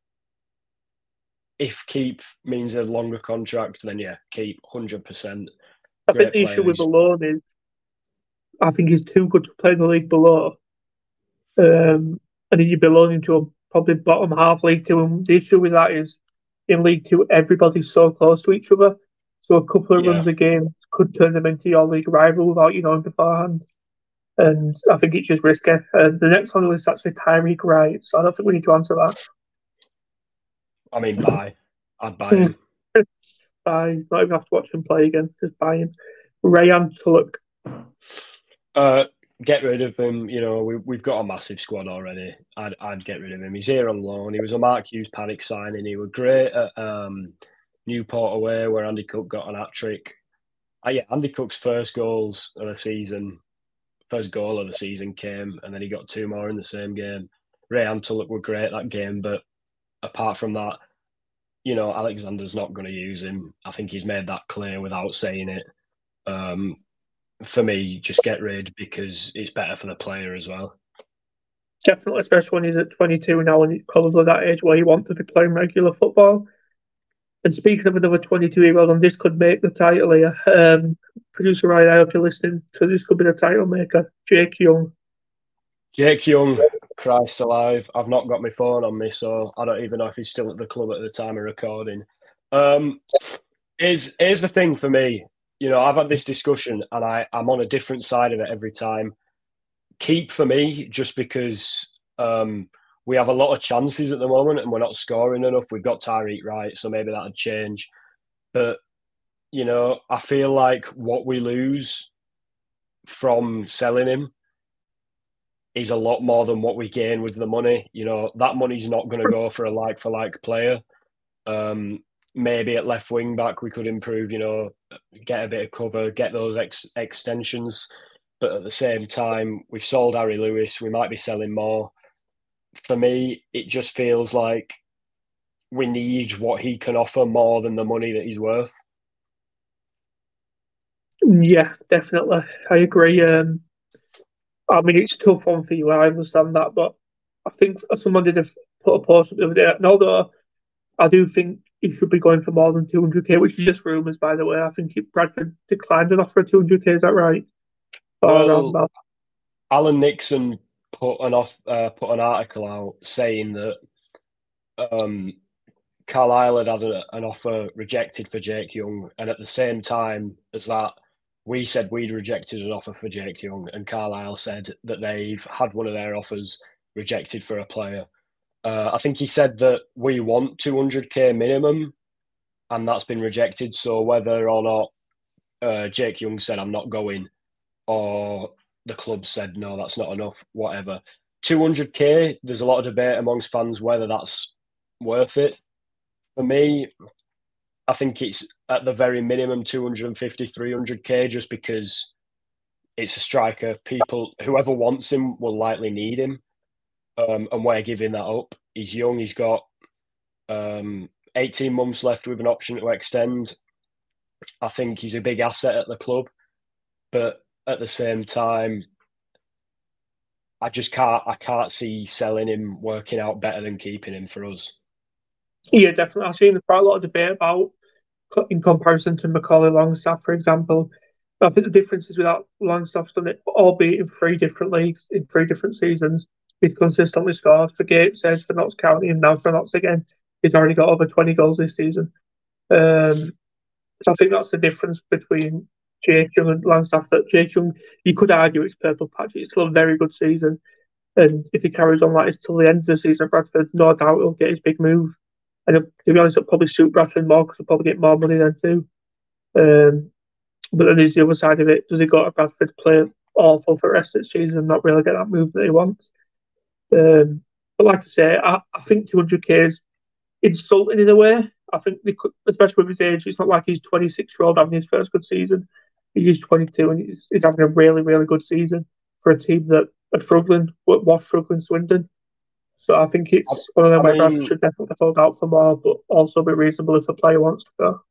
if keep means a longer contract, then yeah, keep, one hundred percent. I think the issue with the loan is I think he's too good to play in the league below. Um, and you'd be loaning to a probably bottom half League Two. And the issue with that is in League Two, everybody's so close to each other. So a couple of yeah. runs a game could turn them into your league rival without you knowing beforehand. And I think it's just risky. Uh, the next one is actually Tyreek Wright, so I don't think we need to answer that. I mean, buy. I'd buy him. Buy. Not even have to watch him play again. Just buy him. Rayan Tulloch. Uh, get rid of him. You know, we, we've got a massive squad already. I'd I'd get rid of him. He's here on loan. He was a Mark Hughes panic signing. He was great at um, Newport away where Andy Cook got an hat-trick. Uh, yeah, Andy Cook's first goals of the season, first goal of the season came, and then he got two more in the same game. Ray Antelope were great that game, but apart from that, you know, Alexander's not going to use him. I think he's made that clear without saying it. Um, for me, just get rid because it's better for the player as well. Definitely, especially when he's at twenty-two now and he's probably that age where you want to be playing regular football. And speaking of another twenty-two-year-old, and this could make the title here, um, producer Ryan, I hope you're listening, so this could be the title maker, Jake Young. Jake Young, Christ alive. I've not got my phone on me, so I don't even know if he's still at the club at the time of recording. Um, here's, here's the thing for me. You know, I've had this discussion and I, I'm on a different side of it every time. Keep for me, just because um, we have a lot of chances at the moment and we're not scoring enough. We've got Tyreek Wright, so maybe that'd change. But, you know, I feel like what we lose from selling him is a lot more than what we gain with the money. You know, that money's not going to go for a like-for-like player. Um, maybe at left wing-back we could improve, you know, get a bit of cover, get those ex- extensions. But at the same time, we've sold Harry Lewis. We might be selling more. For me, it just feels like we need what he can offer more than the money that he's worth. Yeah, definitely. I agree. Um, I mean, it's a tough one for you. I understand that. But I think someone did put a post up the other day. And although I do think he should be going for more than two hundred K, which is just rumours, by the way. I think Bradford declined an offer of two hundred K. Is that right? Well, Alan Nixon put an off, uh, put an article out saying that um, Carlisle had had a, an offer rejected for Jake Young, and at the same time as that, we said we'd rejected an offer for Jake Young, and Carlisle said that they've had one of their offers rejected for a player. Uh, I think he said that we want two hundred K minimum, and that's been rejected. So whether or not uh, Jake Young said I'm not going, or the club said, no, that's not enough, whatever. two hundred K, there's a lot of debate amongst fans whether that's worth it. For me, I think it's at the very minimum two fifty, three hundred K, just because it's a striker. People, whoever wants him will likely need him. Um, and we're giving that up. He's young. He's got um, eighteen months left with an option to extend. I think he's a big asset at the club. But at the same time, I just can't I can't see selling him working out better than keeping him for us. Yeah, definitely. I've seen quite a lot of debate about, in comparison to Macaulay Longstaff, for example. I think the difference is without Longstaff's done it, albeit in three different leagues, in three different seasons, he's consistently scored for Gateshead, for Notts County, and now for Notts again. He's already got over twenty goals this season. Um, so I think that's the difference between Jake Young and Longstaff, that Jake Young, you could argue it's purple patch. It's still a very good season. And if he carries on like this till the end of the season at Bradford, no doubt he'll get his big move. And to be honest, it'll probably suit Bradford more because he'll probably get more money then too. Um, but then there's the other side of it. Does he go to Bradford, play awful for the rest of the season and not really get that move that he wants? Um, but like I say, I, I think two hundred K is insulting in a way. I think, they could, especially with his age, it's not like he's twenty-six-year-old having his first good season. He's twenty-two and he's, he's having a really, really good season for a team that are struggling, was struggling Swindon. So I think it's I, one of them where Bradford should definitely hold out for more, but also be reasonable if the player wants to go.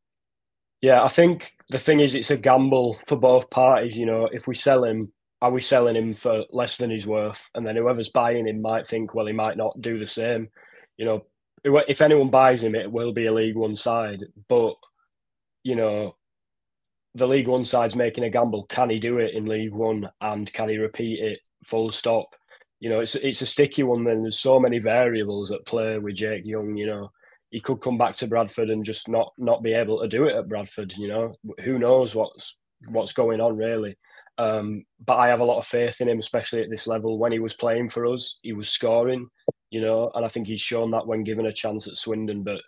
Yeah, I think the thing is it's a gamble for both parties. You know, if we sell him, are we selling him for less than he's worth? And then whoever's buying him might think, well, he might not do the same. You know, if anyone buys him, it will be a League One side. But, you know, the League One side's making a gamble. Can he do it in League One and can he repeat it full stop? You know, it's it's a sticky one then. There's so many variables at play with Jake Young, you know. He could come back to Bradford and just not not be able to do it at Bradford, you know. Who knows what's what's going on, really. Um, but I have a lot of faith in him, especially at this level. When he was playing for us, he was scoring, you know, and I think he's shown that when given a chance at Swindon. But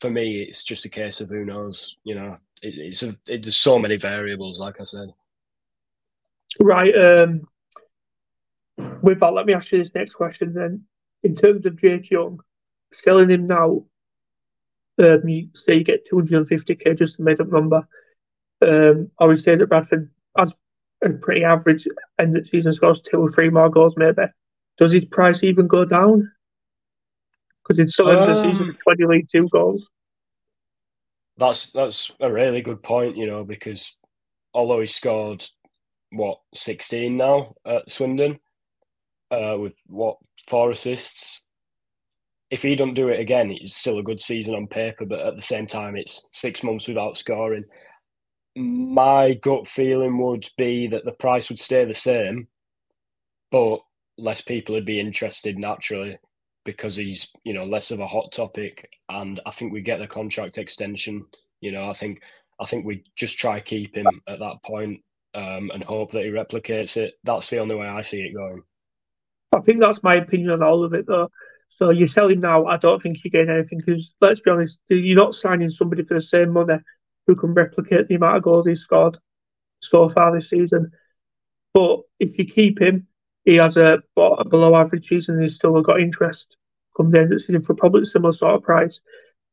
for me, it's just a case of who knows, you know. It's a, it, there's so many variables, like I said. Right. Um, with that, let me ask you this next question then. In terms of Jake Young, selling him now, Um, you say you get two hundred fifty k just a made-up number. Um, I would say that Bradford has a pretty average end of the season, scores two or three more goals maybe. Does his price even go down? Because he'd still um, end the season with twenty League Two goals. That's that's a really good point, you know, because although he scored, what, sixteen now at Swindon, uh, with, what, four assists, if he don't do it again, it's still a good season on paper, but at the same time, it's six months without scoring. My gut feeling would be that the price would stay the same, but less people would be interested naturally because he's, you know, less of a hot topic. And I think we get the contract extension. You know, I think I think we just try to keep him at that point, um, and hope that he replicates it. That's the only way I see it going. I think that's my opinion on all of it, though. So you sell him now, I don't think you gain anything because, let's be honest, you're not signing somebody for the same money who can replicate the amount of goals he's scored so far this season. But if you keep him, he has a, a below-average season and he's still got interest come the end of the season for probably a similar sort of price.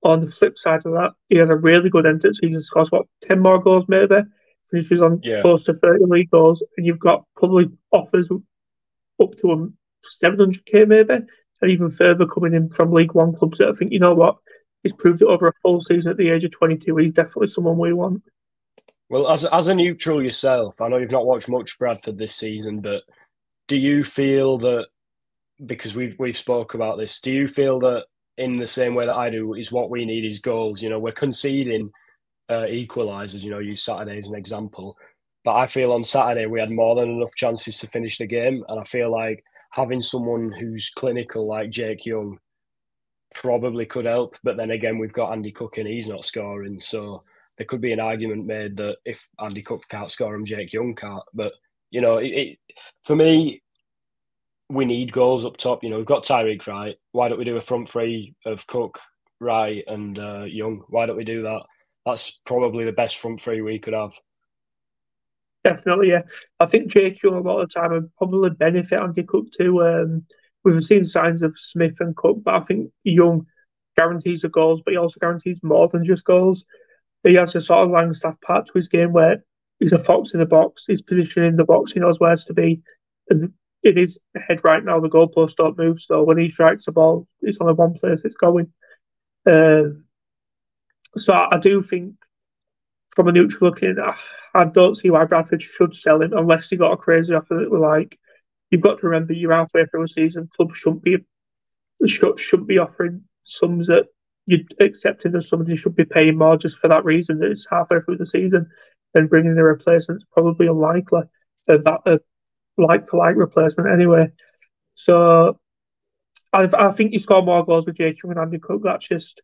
On the flip side of that, he has a really good end of the season, scores, what, ten more goals maybe? Finishes on yeah. close to thirty league goals and you've got probably offers up to um, seven hundred k maybe, and even further coming in from League One clubs that I think, you know what, he's proved it over a full season at the age of twenty-two. He's definitely someone we want. Well, as as a neutral yourself, I know you've not watched much Bradford this season, but do you feel that, because we've we've spoke about this, do you feel that in the same way that I do, is what we need is goals? You know, we're conceding uh, equalisers, you know, use Saturday as an example. But I feel on Saturday we had more than enough chances to finish the game, and I feel like having someone who's clinical like Jake Young probably could help. But then again, we've got Andy Cook and he's not scoring. So there could be an argument made that if Andy Cook can't score him, Jake Young can't. But, you know, it, it, for me, we need goals up top. You know, we've got Tyreek Wright. Why don't we do a front three of Cook, Wright and uh, Young? Why don't we do that? That's probably the best front three we could have. Definitely, yeah. I think Jake Young a lot of the time would probably benefit Andy Cook too. Um, we've seen signs of Smith and Cook, but I think Young guarantees the goals, but he also guarantees more than just goals. He has a sort of Langstaff part to his game where he's a fox in the box, he's positioned in the box, he knows where to be. And in his head right now, the goalposts don't move, so when he strikes the ball, it's only one place it's going. Um, so I do think, from a neutral looking, I don't see why Bradford should sell him unless he got a crazy offer that we like. You've got to remember, you're halfway through a season. Clubs shouldn't be shouldn't be offering sums that you're accepting as somebody should be paying more just for that reason, that it's halfway through the season, and bringing the replacement is probably unlikely of that a like for like replacement anyway. So I, I think you score more goals with J Q and Andy Cook. That's just.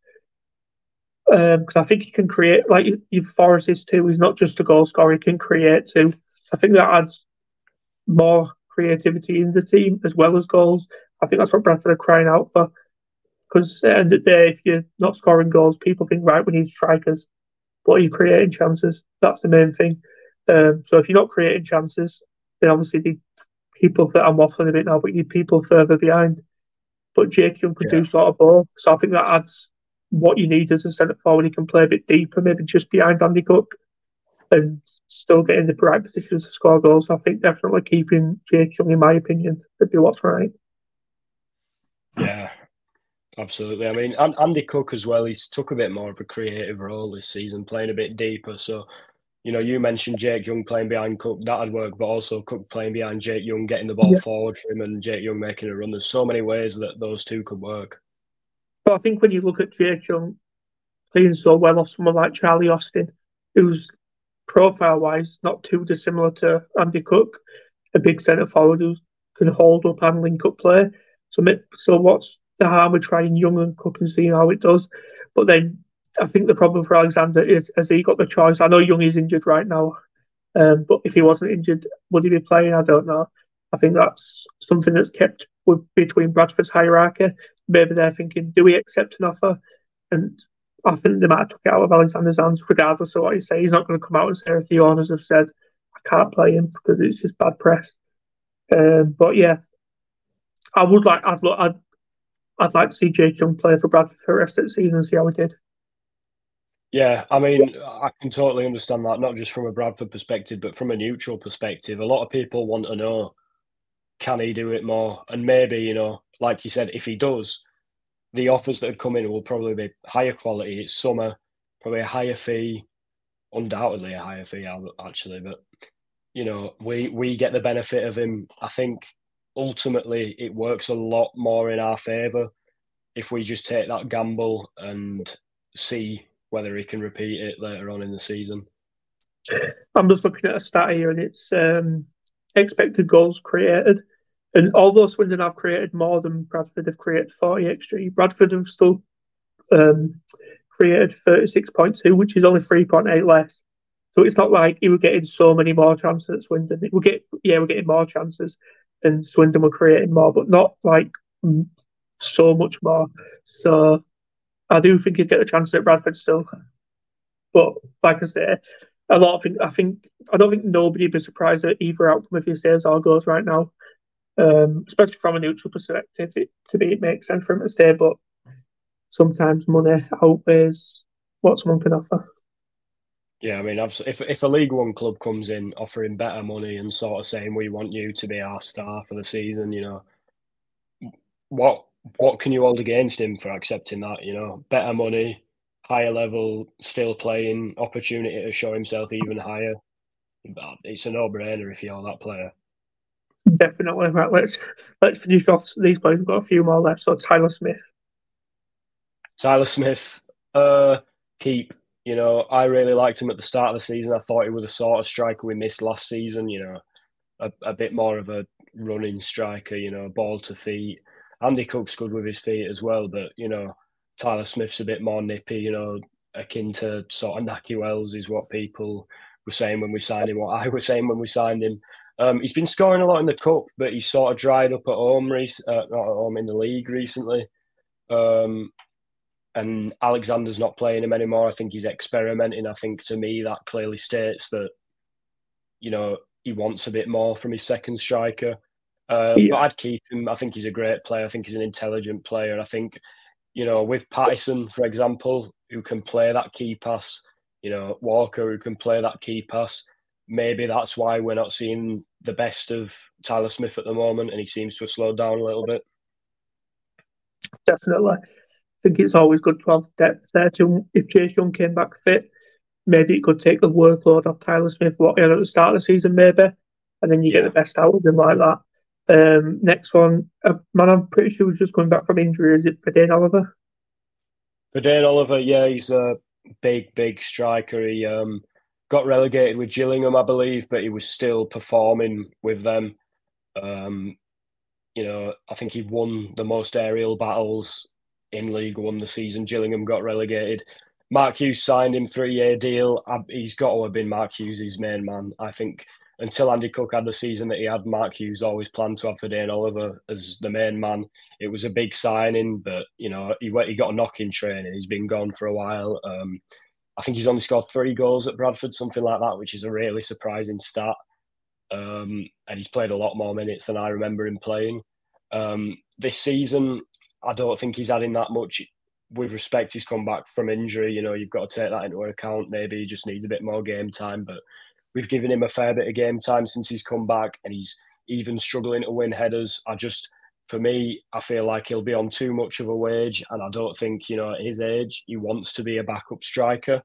Because um, I think he can create, like your Forrest is too, he's not just a goal scorer, he can create too. I think that adds more creativity in the team as well as goals. I think that's what Bradford are crying out for. Because at the end of the day, if you're not scoring goals, people think, right, we need strikers. But are you creating chances? That's the main thing. Um, so if you're not creating chances, then obviously the people that I'm waffling a bit now, but you need people further behind. But Jake Young could yeah. do sort of both. So I think that adds what you need as a centre forward. He can play a bit deeper, maybe just behind Andy Cook, and still get in the right positions to score goals. So I think definitely keeping Jake Young, in my opinion, would be what's right. Yeah, absolutely. I mean, Andy Cook as well, he's took a bit more of a creative role this season, playing a bit deeper. So, you know, you mentioned Jake Young playing behind Cook, that'd work, but also Cook playing behind Jake Young, getting the ball yeah. forward for him, and Jake Young making a run. There's so many ways that those two could work. But I think when you look at Jake Young playing so well off someone like Charlie Austin, who's profile-wise not too dissimilar to Andy Cook, a big centre forward who can hold up and link up play. So, so what's the harm of trying Young and Cook and seeing how it does? But then I think the problem for Alexander is, has he got the choice? I know Young is injured right now, um, but if he wasn't injured, would he be playing? I don't know. I think that's something that's kept with, between Bradford's hierarchy. Maybe they're thinking, do we accept an offer? And I think they might have took it out of Alexander's hands, regardless of what he says. He's not going to come out and say if the owners have said, I can't play him because it's just bad press. Um, but yeah, I would like, I'd, I'd, I'd like to see Jake Young play for Bradford for the rest of the season and see how he did. Yeah, I mean, I can totally understand that, not just from a Bradford perspective, but from a neutral perspective. A lot of people want to know, can he do it more? And maybe, you know, like you said, if he does, the offers that have come in will probably be higher quality. It's summer, probably a higher fee, undoubtedly a higher fee, actually. But, you know, we, we get the benefit of him. I think ultimately it works a lot more in our favour if we just take that gamble and see whether he can repeat it later on in the season. I'm just looking at a stat here, and it's um, expected goals created. And although Swindon have created more than Bradford, have created forty X G. Bradford have still um, created thirty-six point two, which is only three point eight less. So it's not like he were getting so many more chances at Swindon. We'll get, yeah, we're getting more chances and Swindon were creating more, but not like so much more. So I do think he'd get the chance at Bradford still. But like I say, a lot of things, I think, I don't think nobody'd be surprised at either outcome if he stays or goes right now. Um, especially from a neutral perspective, it, to me, it makes sense for him to stay, but sometimes money outweighs what someone can offer. Yeah, I mean, if if a League One club comes in offering better money and sort of saying, we want you to be our star for the season, you know, what what can you hold against him for accepting that, you know? Better money, higher level, still playing, opportunity to show himself even higher. It's a no-brainer if you're that player. Definitely. Right, let's let's finish off these players. We've got a few more left. So Tyler Smith. Tyler Smith, uh, keep. You know, I really liked him at the start of the season. I thought he was the sort of striker we missed last season, you know, a, a bit more of a running striker, you know, ball to feet. Andy Cook's good with his feet as well, but, you know, Tyler Smith's a bit more nippy, you know, akin to sort of Naki Wells is what people were saying when we signed him, what I was saying when we signed him. Um, he's been scoring a lot in the Cup, but he's sort of dried up at home, rec- uh, not at home, in the league recently. Um And Alexander's not playing him anymore. I think he's experimenting. I think, to me, that clearly states that, you know, he wants a bit more from his second striker. Uh, yeah. But I'd keep him. I think he's a great player. I think he's an intelligent player. I think, you know, with Patterson, for example, who can play that key pass, you know, Walker, who can play that key pass, maybe that's why we're not seeing the best of Tyler Smith at the moment, and he seems to have slowed down a little bit. Definitely. I think it's always good to have depth there. To, if Chase Young came back fit, maybe it could take the workload off Tyler Smith what he had at the start of the season, maybe, and then you yeah. get the best out of him like that. Um, next one, a man I'm pretty sure was just coming back from injury. Is it Verdane Oliver? Verdane Oliver, yeah, he's a big, big striker. He um, got relegated with Gillingham, I believe, but he was still performing with them. Um, you know, I think he won the most aerial battles in League One the season Gillingham got relegated. Mark Hughes signed him three-year deal. He's got to have been Mark Hughes' main man. I think until Andy Cook had the season that he had, Mark Hughes always planned to have Verdane Oliver as the main man. It was a big signing, but you know he he got a knock in training. He's been gone for a while. Um, I think he's only scored three goals at Bradford, something like that, which is a really surprising stat. Um, and he's played a lot more minutes than I remember him playing. Um, this season, I don't think he's adding that much. With respect, he's come back from injury. You know, you've got to take that into account. Maybe he just needs a bit more game time. But we've given him a fair bit of game time since he's come back, and he's even struggling to win headers. I just, for me, I feel like he'll be on too much of a wage, and I don't think, you know, at his age, he wants to be a backup striker.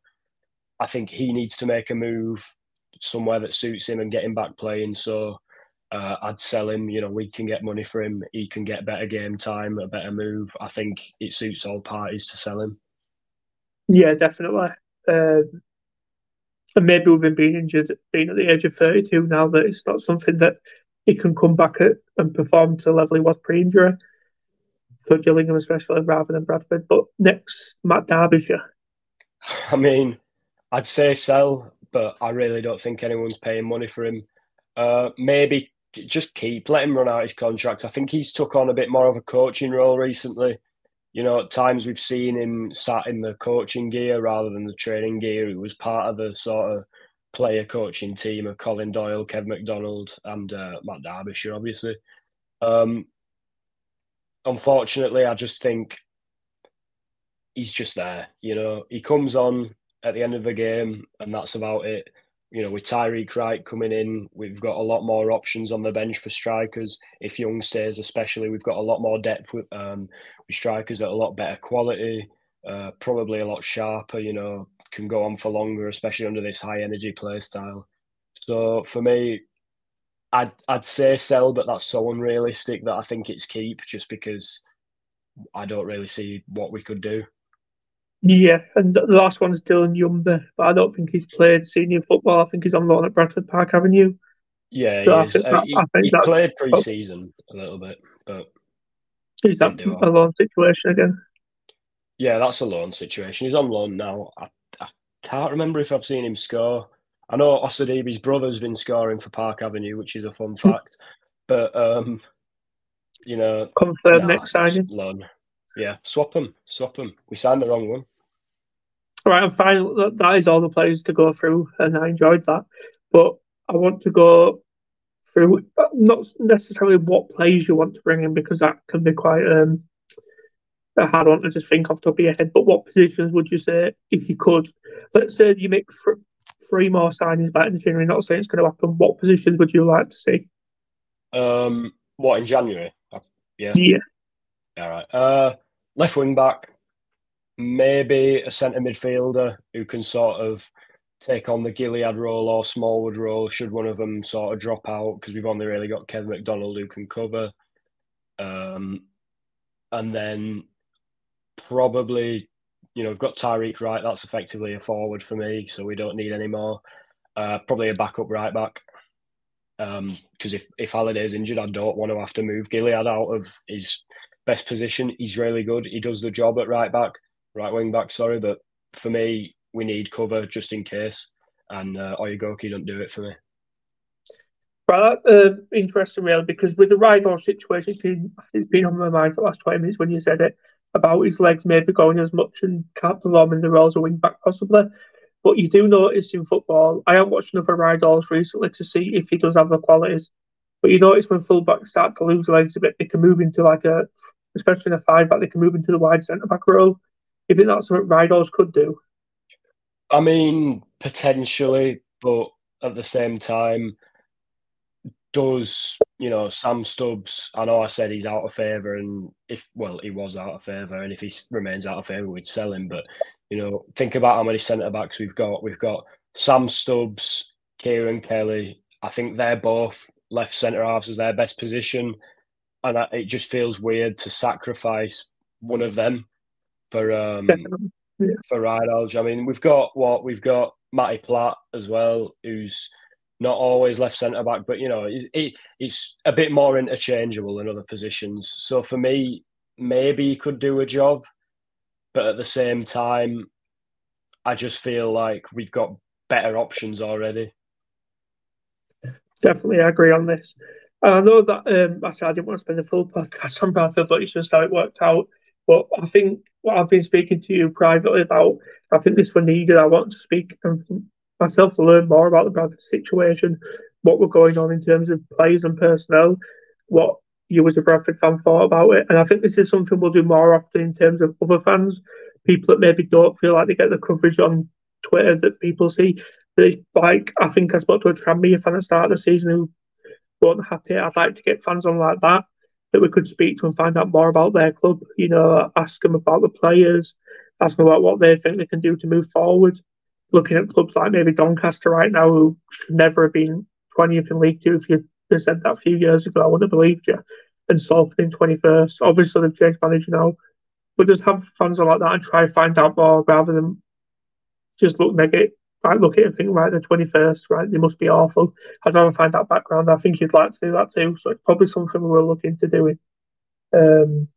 I think he needs to make a move somewhere that suits him and get him back playing. So Uh, I'd sell him, you know, we can get money for him. He can get better game time, a better move. I think it suits all parties to sell him. Yeah, definitely. Um, and maybe with him being injured, being at the age of thirty-two now, that it's not something that he can come back at and perform to the level he was pre-injury, for Gillingham especially, rather than Bradford. But next, Matt Derbyshire. I mean, I'd say sell, but I really don't think anyone's paying money for him. Uh, maybe just keep, let him run out his contract. I think he's took on a bit more of a coaching role recently. You know, at times we've seen him sat in the coaching gear rather than the training gear. He was part of the sort of player coaching team of Colin Doyle, Kev MacDonald and uh, Matt Derbyshire, obviously. Um, unfortunately, I just think he's just there. You know, he comes on, at the end of the game, and that's about it. You know, with Tyreek Wright coming in, we've got a lot more options on the bench for strikers. If Young stays especially, we've got a lot more depth with, um, with strikers at a lot better quality, uh, probably a lot sharper, you know, can go on for longer, especially under this high-energy play style. So for me, I'd, I'd say sell, but that's so unrealistic that I think it's keep, just because I don't really see what we could do. Yeah, and the last one's Dylan Yumber, but I don't think he's played senior football. I think he's on loan at Bradford Park Avenue. Yeah, so he, is. Think that, uh, he, I think he that's, played pre-season a little bit, but... Is that a loan situation again? Yeah, that's a loan situation. He's on loan now. I, I can't remember if I've seen him score. I know Osadibi's brother's been scoring for Park Avenue, which is a fun fact, but, um, you know... Confirmed nah, next signing. Loan. Yeah, swap him, swap him. We signed the wrong one. All right, and finally, that is all the players to go through, and I enjoyed that. But I want to go through not necessarily what players you want to bring in, because that can be quite um, a hard one to just think off the top of your head. But what positions would you say, if you could? Let's say you make th- three more signings back in January, not saying it's going to happen. What positions would you like to see? Um, what, in January? Yeah. Yeah. All right. Uh, left wing back, maybe a centre midfielder who can sort of take on the Gilead role or Smallwood role should one of them sort of drop out, because we've only really got Kevin McDonald who can cover. Um, and then probably, you know, we've got Tyreek Wright. That's effectively a forward for me, so we don't need any more. Uh, probably a backup right back. Um, because if, if Halliday's injured, I don't want to have to move Gilead out of his... best position. He's really good. He does the job at right back, right wing back, sorry. But for me, we need cover just in case. And uh, Oyegoki don't do it for me. Well, that's uh, interesting, really, because with the Rival situation, it's been, it's been on my mind for the last twenty minutes when you said it, about his legs maybe going as much and captain Lom in the role as a wing back, possibly. But you do notice in football, I have watched another Rydals recently to see if he does have the qualities. But you notice when full-backs start to lose legs a bit, they can move into like a, especially in a five-back, they can move into the wide centre-back role. You think that's what Rydals could do? I mean, potentially, but at the same time, does, you know, Sam Stubbs, I know I said he's out of favour, and if, well, he was out of favour, and if he remains out of favour, we'd sell him. But, you know, think about how many centre-backs we've got. We've got Sam Stubbs, Kieran Kelly. I think they're both left centre-halves as their best position, and it just feels weird to sacrifice one of them for um, yeah. for Rydalge. I mean, we've got what we've got Matty Platt as well, who's not always left centre-back, but you know, it, it, it's a bit more interchangeable than other positions. So for me, maybe he could do a job, but at the same time, I just feel like we've got better options already. Definitely, I agree on this. And I know that, um, I said I didn't want to spend the full podcast on Bradford, but it's just how it worked out. But I think what I've been speaking to you privately about, I think this was needed. I want to speak and myself to learn more about the Bradford situation, what were going on in terms of players and personnel, what you as a Bradford fan thought about it. And I think this is something we'll do more often in terms of other fans, people that maybe don't feel like they get the coverage on Twitter that people see. Like, I think I spoke to a Tranmere fan at the start of the season who weren't happy. I'd like to get fans on like that, that we could speak to and find out more about their club. You know, ask them about the players, ask them about what they think they can do to move forward. Looking at clubs like maybe Doncaster right now, who should never have been twentieth in League Two. If you said that a few years ago, I wouldn't have believed you. And Salford in twenty-first. Obviously, they've changed manager now. But just have fans on like that and try to find out more rather than just look negative. I look at it and think, right, the twenty-first, right, they must be awful. I'd rather find that background. I think you'd like to do that too. So it's probably something we're looking to doing. Um,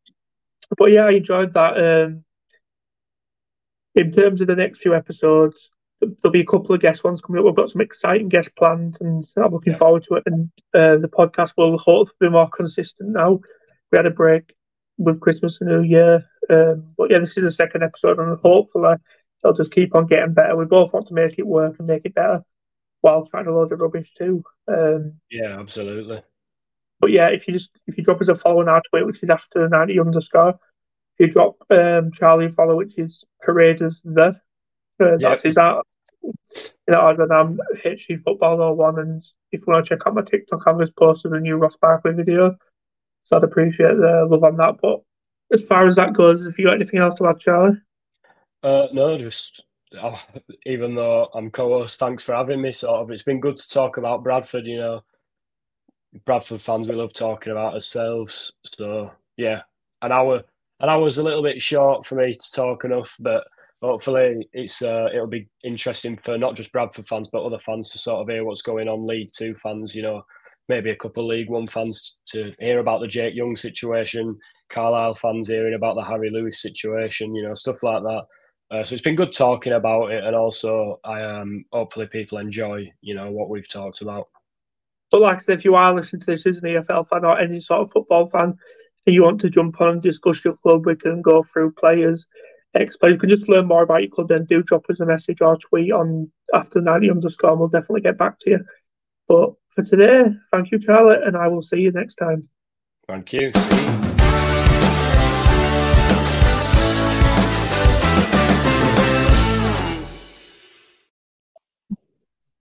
but yeah, I enjoyed that. Um, in terms of the next few episodes, there'll be a couple of guest ones coming up. We've got some exciting guests planned, and I'm looking yeah. forward to it. And uh, the podcast will hopefully be more consistent now. We had a break with Christmas and New Year. Um, but yeah, this is the second episode, and hopefully they'll just keep on getting better. We both want to make it work and make it better while trying to load the rubbish too. Um, yeah, absolutely. But yeah, if you just if you drop us a follow on our Twitter, which is after ninety underscore, if you drop um, Charlie a follow, which is Paraders there, Uh, that's yep. that. You know, other than H G Football or one, and if you want to check out my TikTok, I've just posted a new Ross Barkley video, so I'd appreciate the love on that. But as far as that goes, have you got anything else to add, Charlie? Uh, no, just oh, even though I'm co-host, thanks for having me. Sort of, it's been good to talk about Bradford. You know, Bradford fans, we love talking about ourselves. So yeah, an hour, an hour's a little bit short for me to talk enough, but. Hopefully, it's uh, it'll be interesting for not just Bradford fans, but other fans to sort of hear what's going on, League Two fans, you know, maybe a couple of League One fans to hear about the Jake Young situation, Carlisle fans hearing about the Harry Lewis situation, you know, stuff like that. Uh, so it's been good talking about it, and also I um, hopefully people enjoy, you know, what we've talked about. But like I said, if you are listening to this as an E F L fan or any sort of football fan, and you want to jump on and discuss your club, we can go through players. Explain. You can just learn more about your club, then do drop us a message or tweet on after ninety underscore, and we'll definitely get back to you. But for today, thank you, Charlie, and I will see you next time. Thank you.